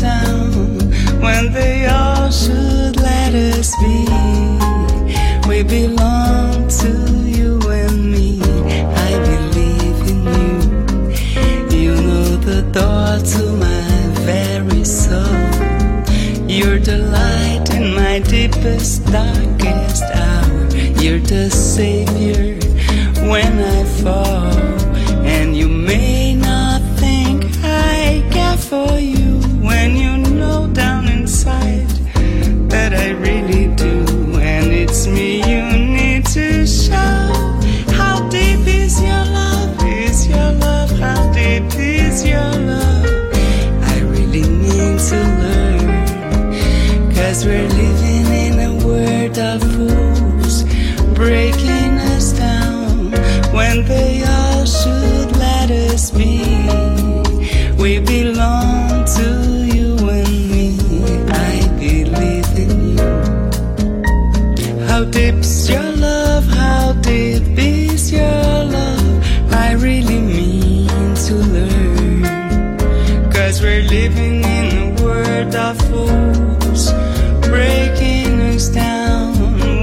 Down when they all should laugh. They belong to you and me. I believe in you. You know the door to my very soul. You're the light in my deepest, darkest hour. You're the savior when I fall. And you may not think I care for you when you know down inside that I really do. And it's me you need to show. How deep is your love? Is your love? How deep is your love? I really need to learn, 'cause we're living in a world of fools, breaking us down when they all should let us be. We belong to how deep's your love? How deep is your love? I really mean to learn, 'cause we're living in a world of fools, breaking us down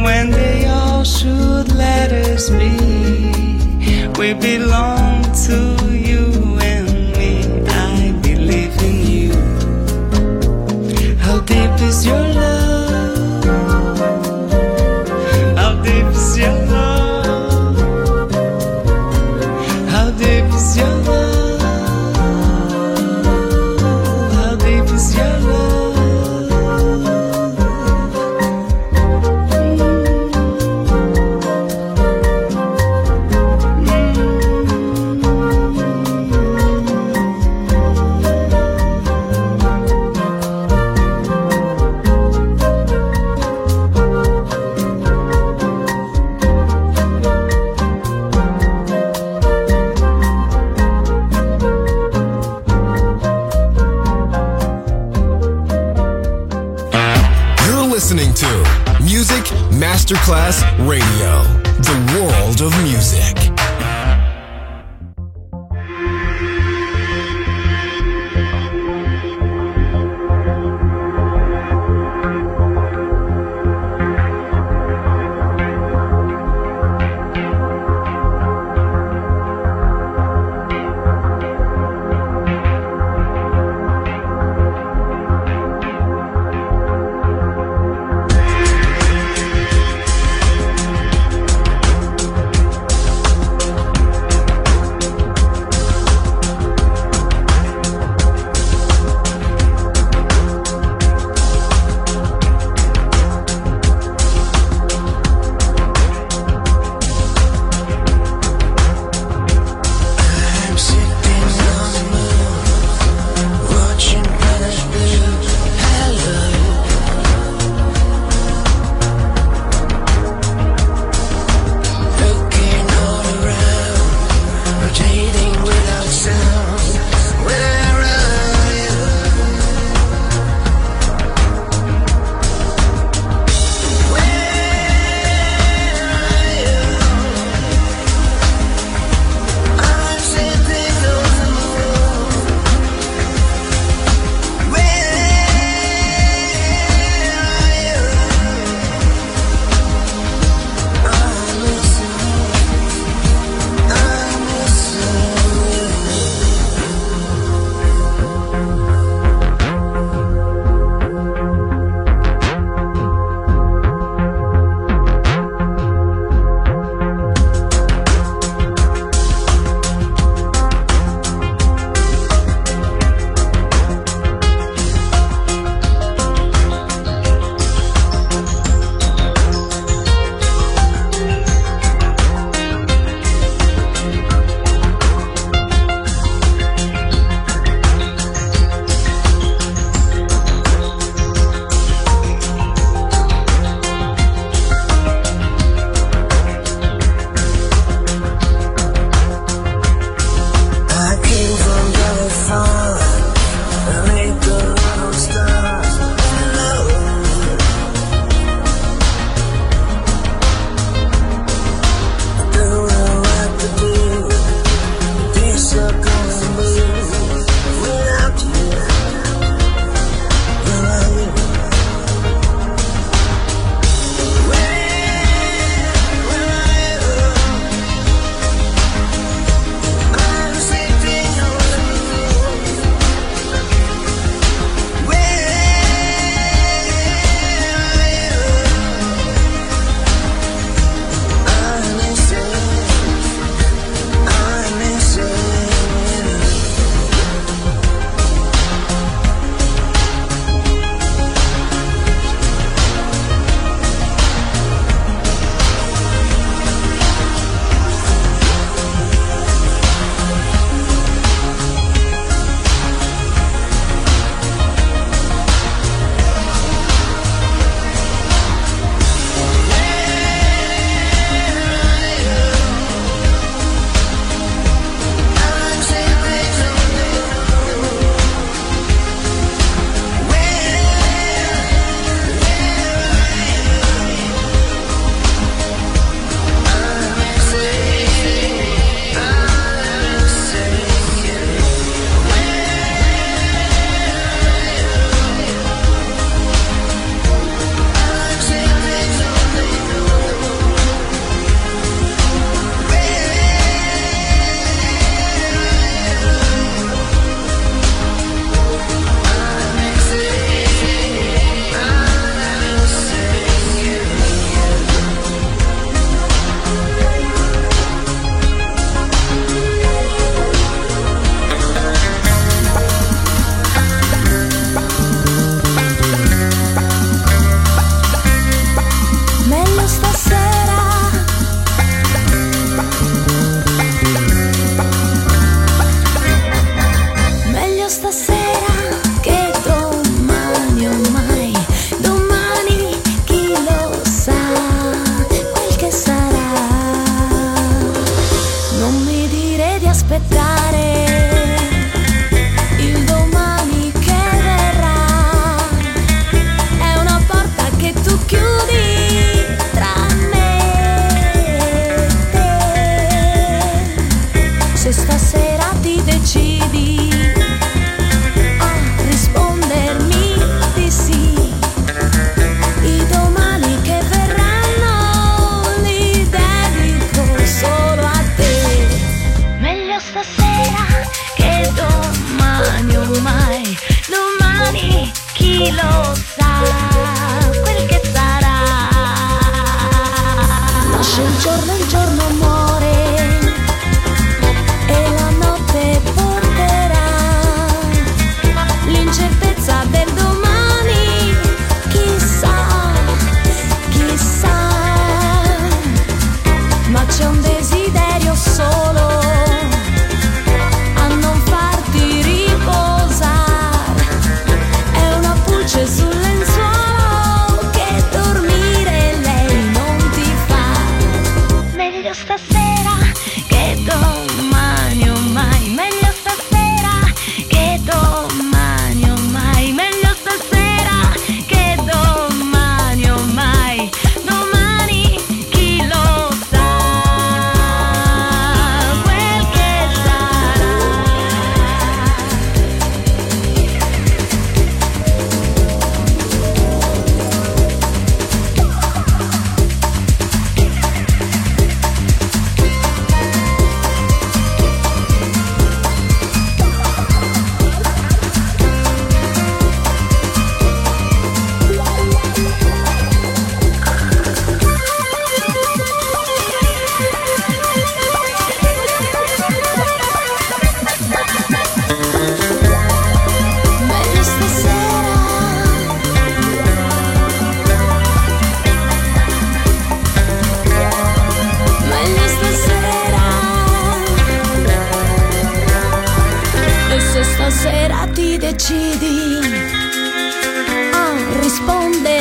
when they all should let us be. We belong to you and me. I believe in you. How deep is your love? Masterclass Radio, the world of music.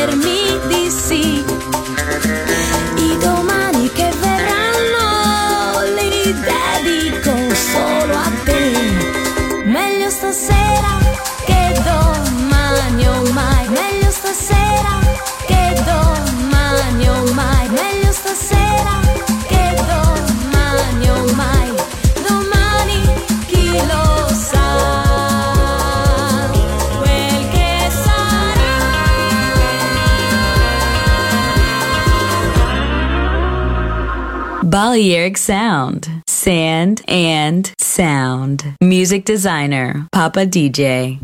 chiedermi di sì. I domani che verranno li dedico solo a te. Meglio stasera che domani o mai. Meglio stasera che domani o mai. Meglio stasera che domani o mai. Domani chi lo sa. Balearic Sound, Sand and Sound. Music designer, Papa DJ.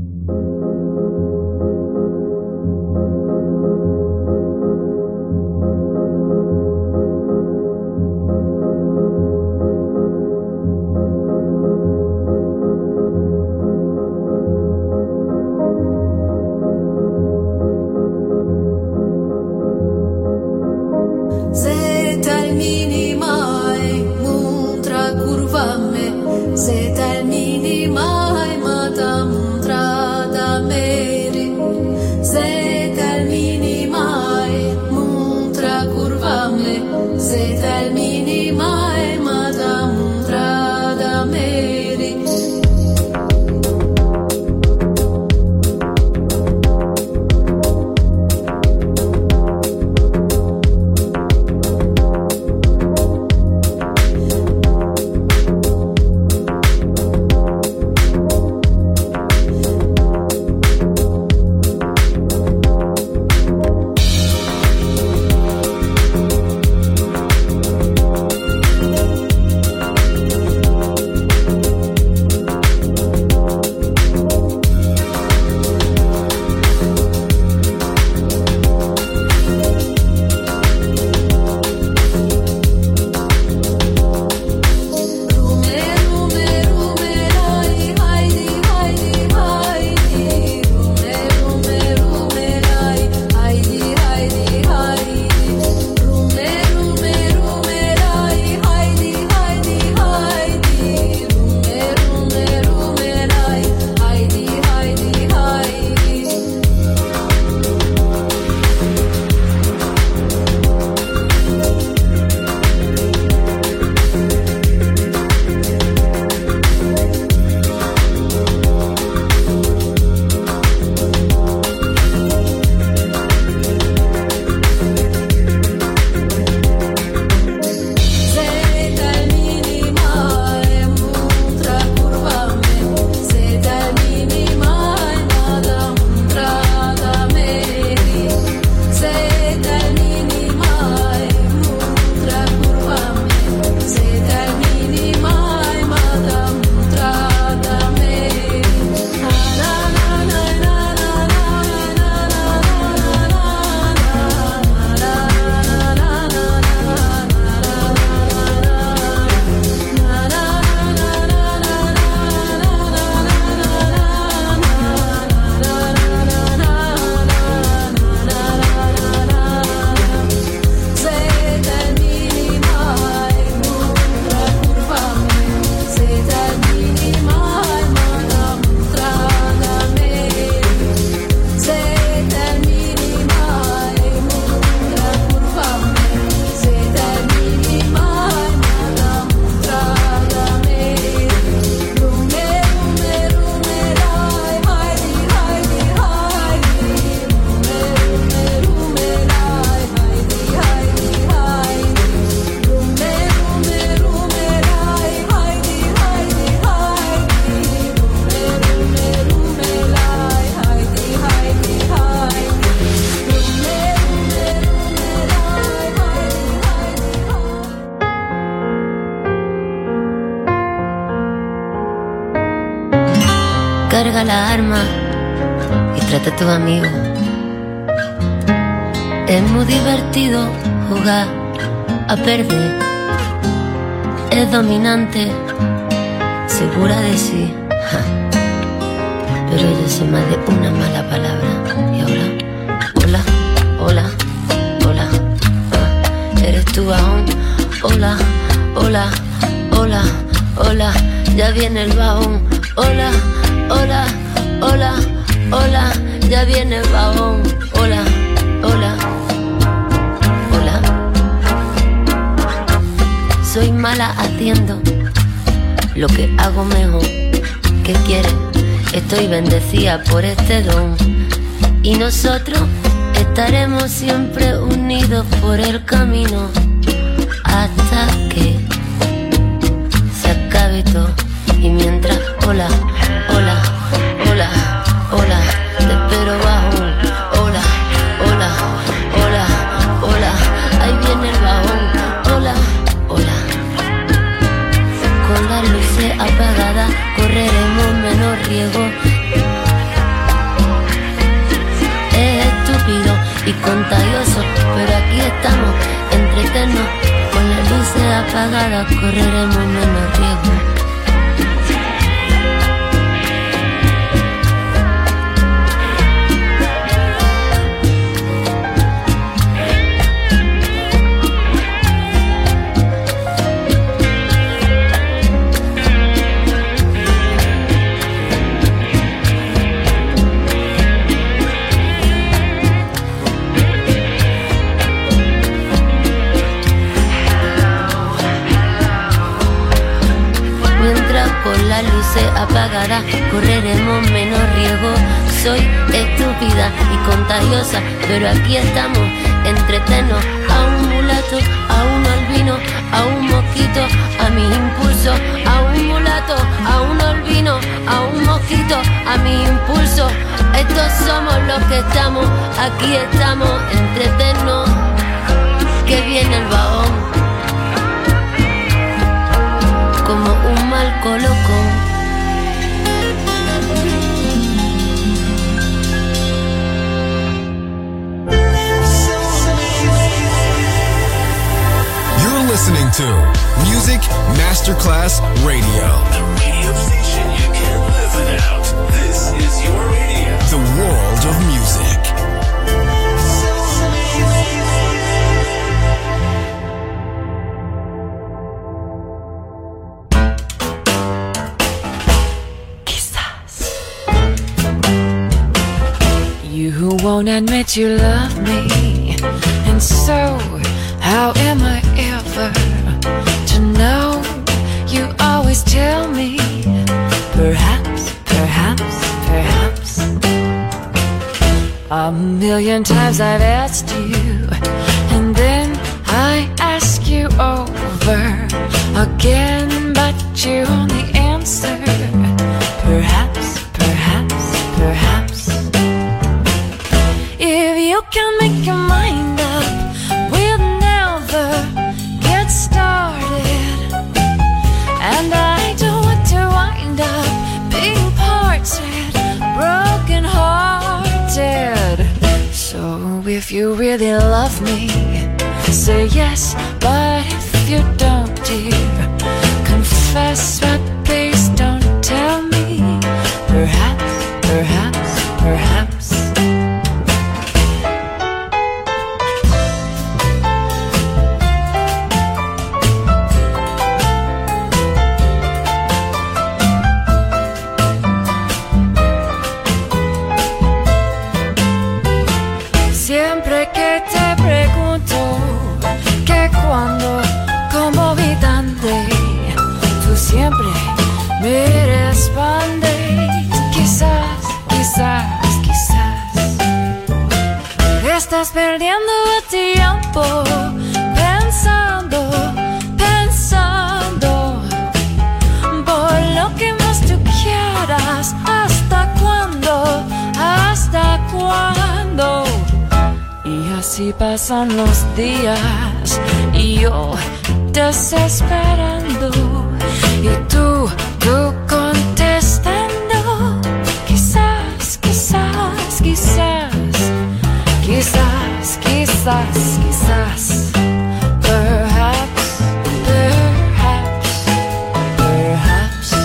Carga la arma y trata a tu amigo. Es muy divertido jugar a perder. Es dominante, segura de sí. Ja. Pero yo sé más de una mala palabra. Y ahora, hola, hola, hola. Ah, eres tú aún. Hola, hola, hola, hola. Ya viene el bajón. Hola. Hola, hola, hola, ya viene el baón. Hola, hola. mala atiendo, lo que hago mejor. ¿Qué quieres? Estoy bendecida por este don. Y nosotros estaremos siempre unidos por el camino hasta que se acabe todo. Y mientras, hola, hola, hola, hola, te espero bajo. Hola, hola, hola, hola, ahí viene el bajón. Hola, hola. Con las luces apagadas correremos menos riesgo. Es estúpido y contagioso, pero aquí estamos, entretenos. Con las luces apagadas correremos menos riesgo. Se apagará, correremos menos riesgo. Soy estúpida y contagiosa, pero aquí estamos, entretenos. A un mulato, a un albino, a un mosquito, a mis impulsos. A un mulato, a un albino, a un mosquito, a mis impulsos. Estos somos los que estamos, aquí estamos, entretenos. Que viene el vagón, como un mal colocón. Listening to Music Masterclass Radio. The radio station you can't live without. This is your radio. The world of music. Quizás. You who won't admit you love me, and so how am I ever to know? You always tell me, perhaps, perhaps, perhaps. A million times I've asked you, and then I ask you over again, but you only answer, perhaps, perhaps, perhaps. If you can make your mind up, if you really love me, say yes, but if you don't, dear, confess, but please don't tell me, perhaps, perhaps, perhaps. Estás perdiendo el tiempo pensando, pensando por lo que más tú quieras. ¿Hasta cuándo? ¿Hasta cuándo? Y así pasan los días y yo desesperando y tú contestando, quizás, quizás, quizás. Quizás, quizás, quizás. Perhaps, perhaps, perhaps.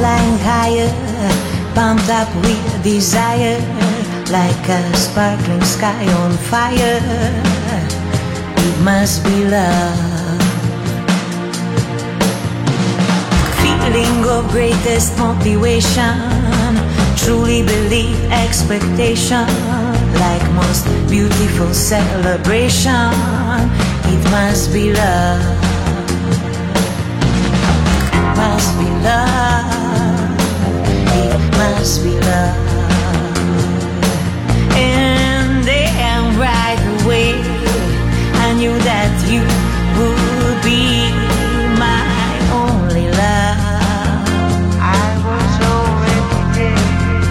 flying higher, pumped up with desire, like a sparkling sky on fire. It must be love. Feeling of greatest motivation, truly believe expectation, like most beautiful celebration. It must be love. It must be love. It must be love. And then right away I knew that you would be my only love. I was already dead.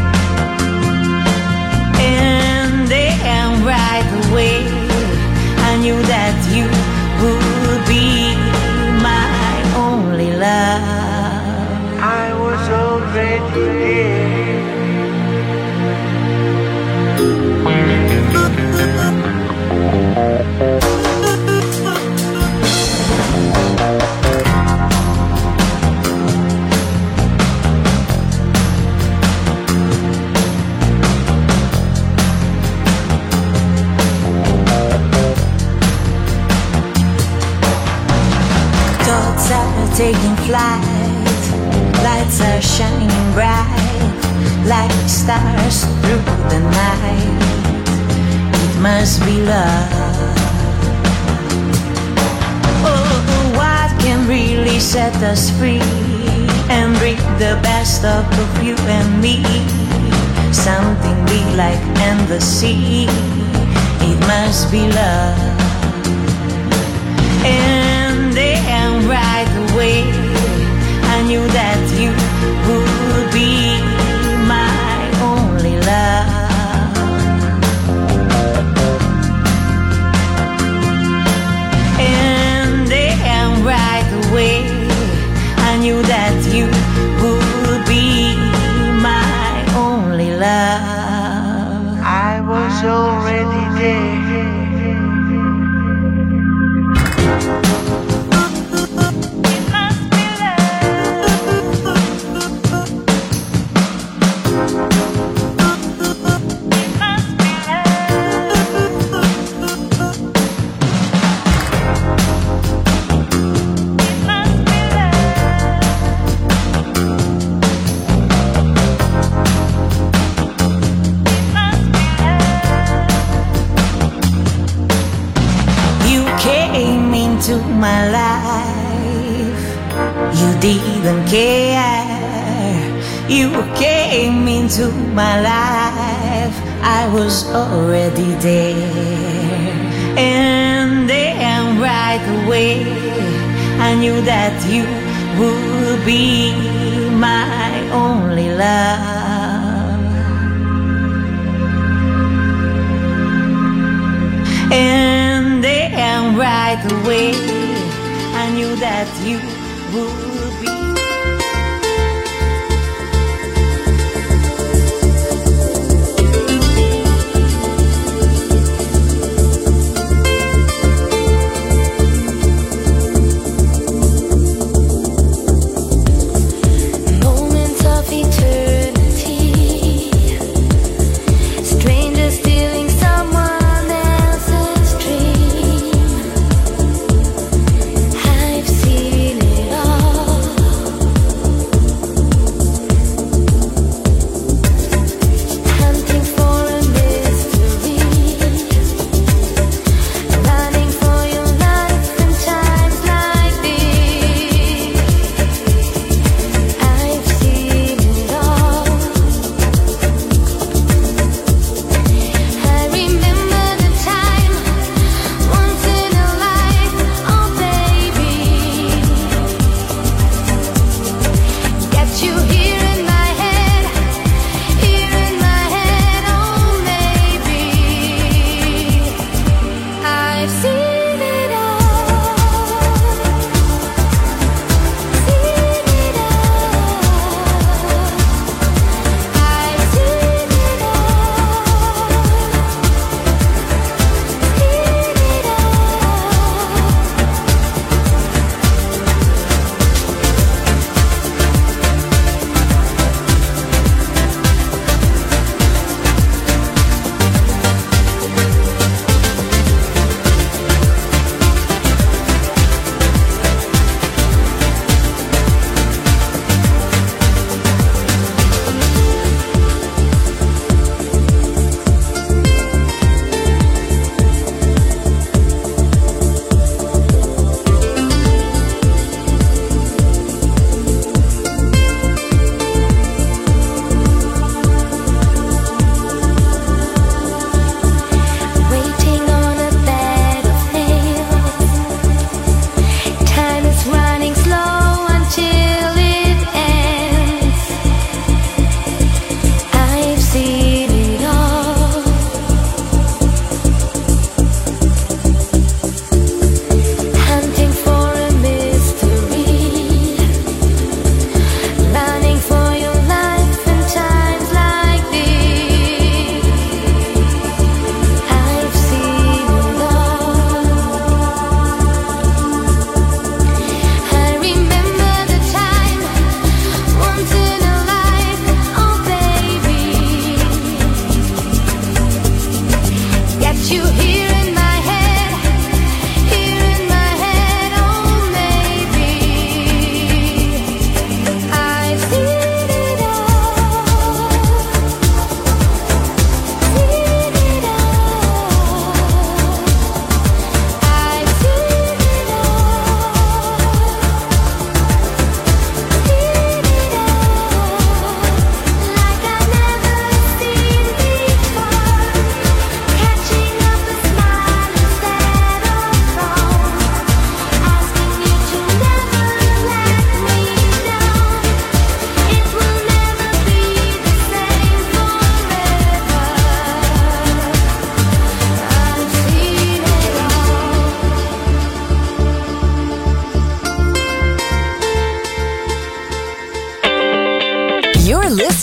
And then right away I knew that you would be my only love. I was already dead. Taking flight, lights are shining bright, like stars through the night. It must be love. Oh, what can really set us free and bring the best of both you and me? Something big like endless sea. It must be love. And then right away I knew that you would be my only love. And then right away I knew that you would be my only love. I was already dead. My life, you didn't care. You came into my life. I was already there. And then right away I knew that you would be my only love. And then right away I knew that you would be. Moments of eternity, strangers stealing someone.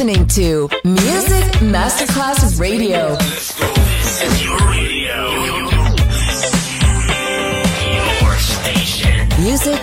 listening to Music Masterclass Radio. Let's go. This is your radio. Your station. Music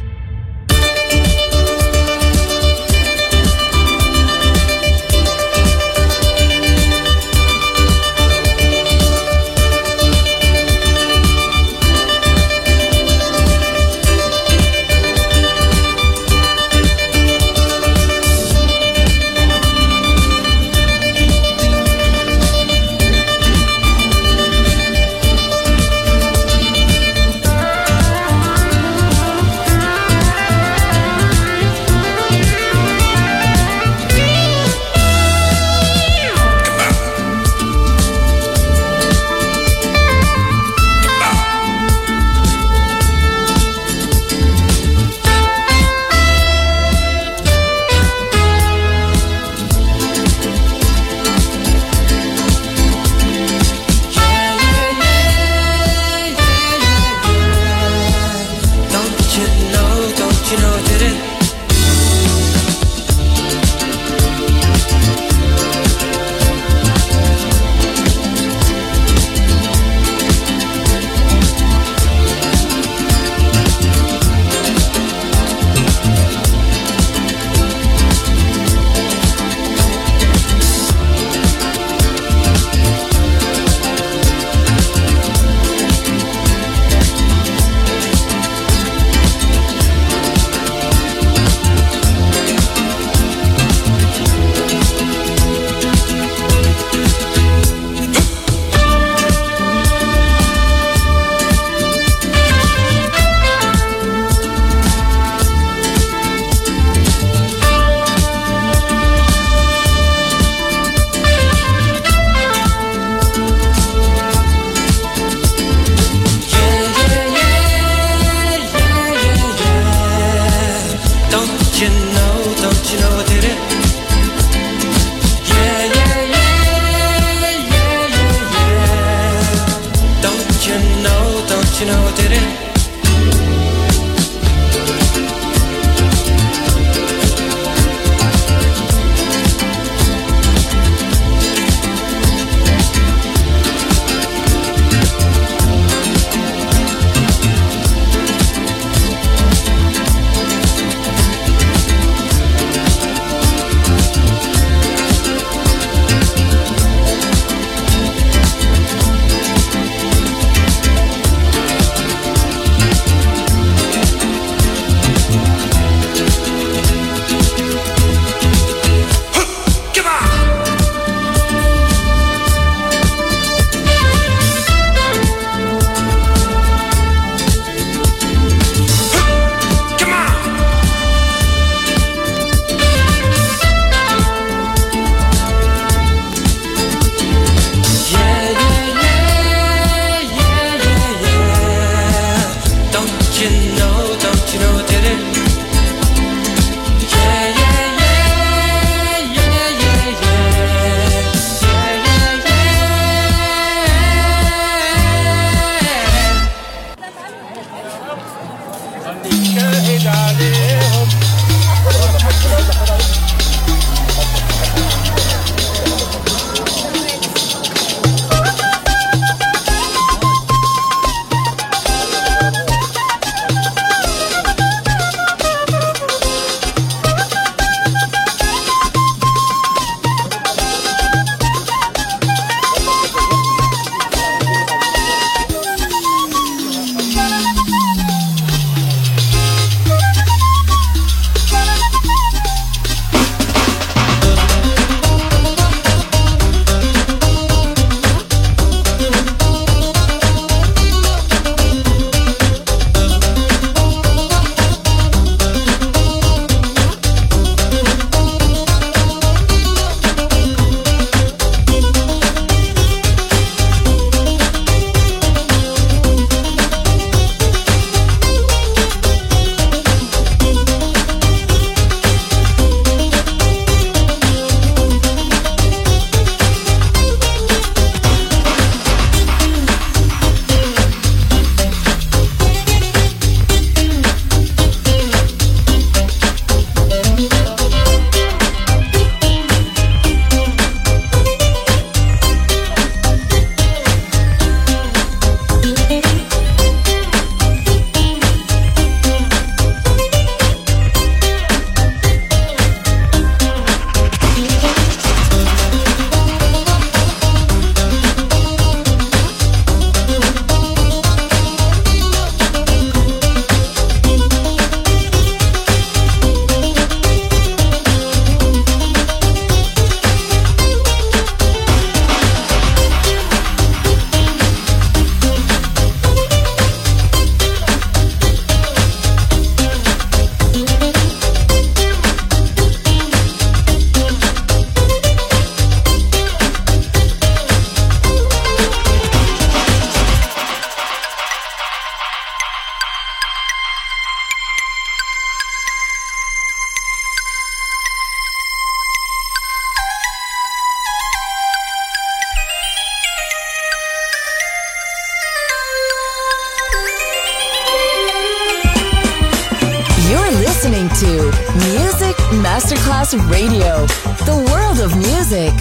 to Music Masterclass Radio, the world of music.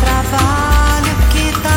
Trabalho que tá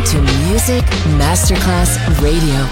listening to Music Masterclass Radio.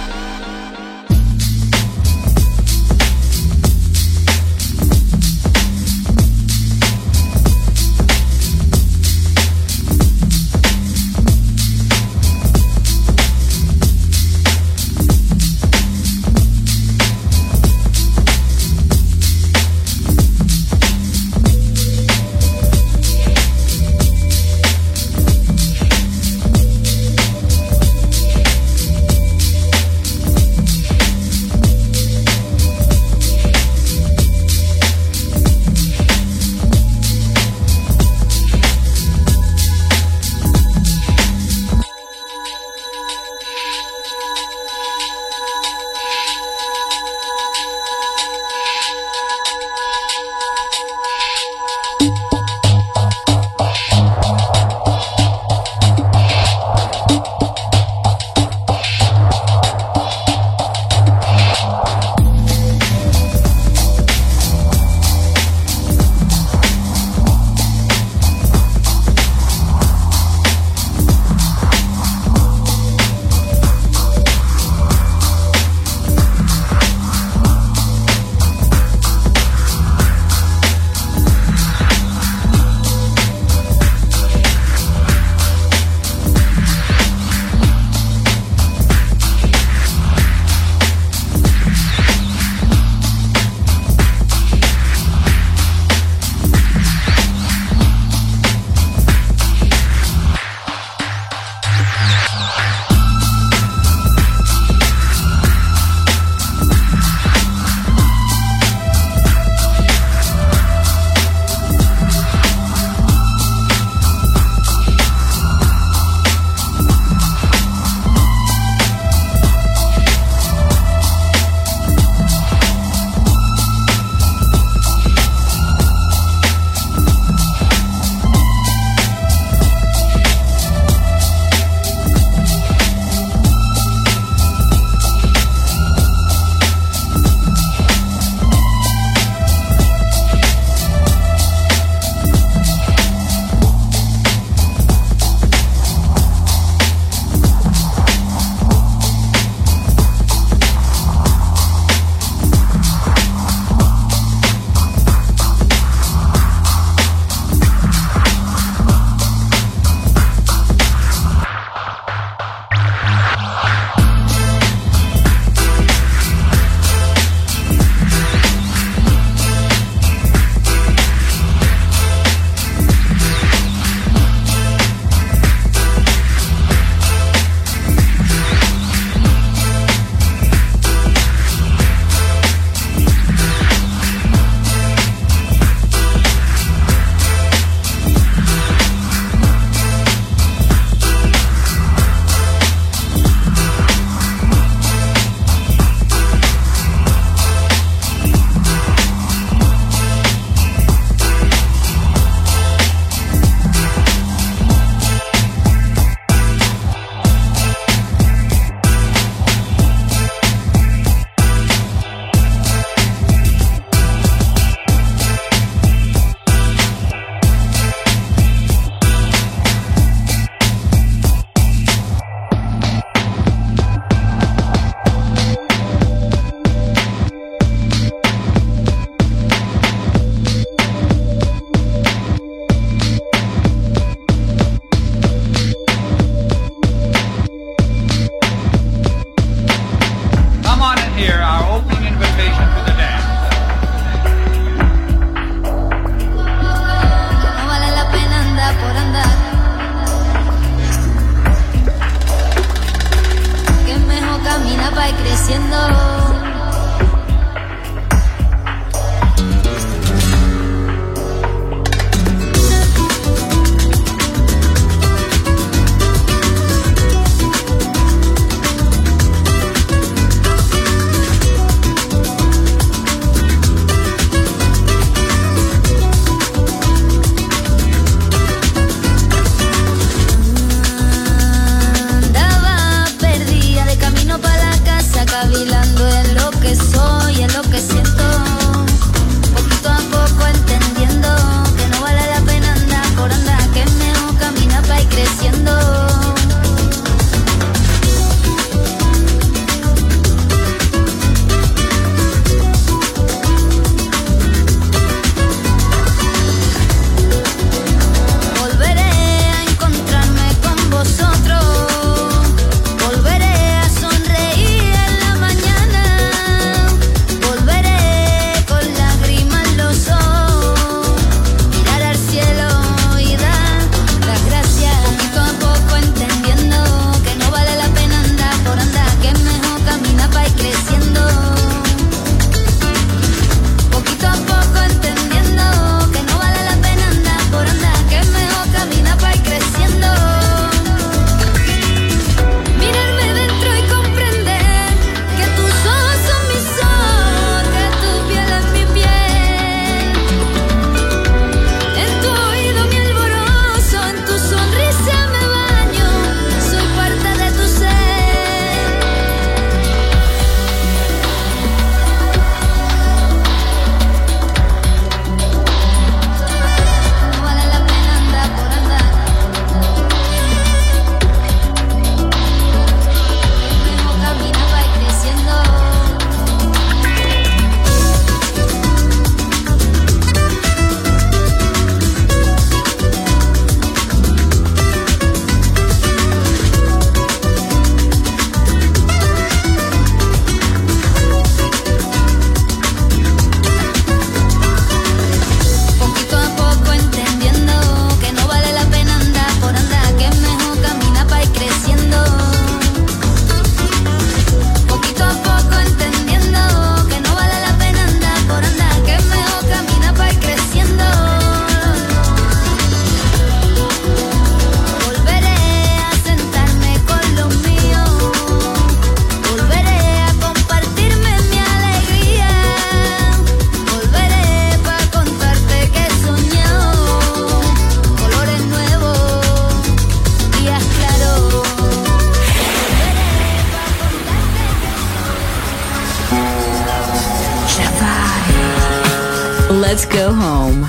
Let's Go Home.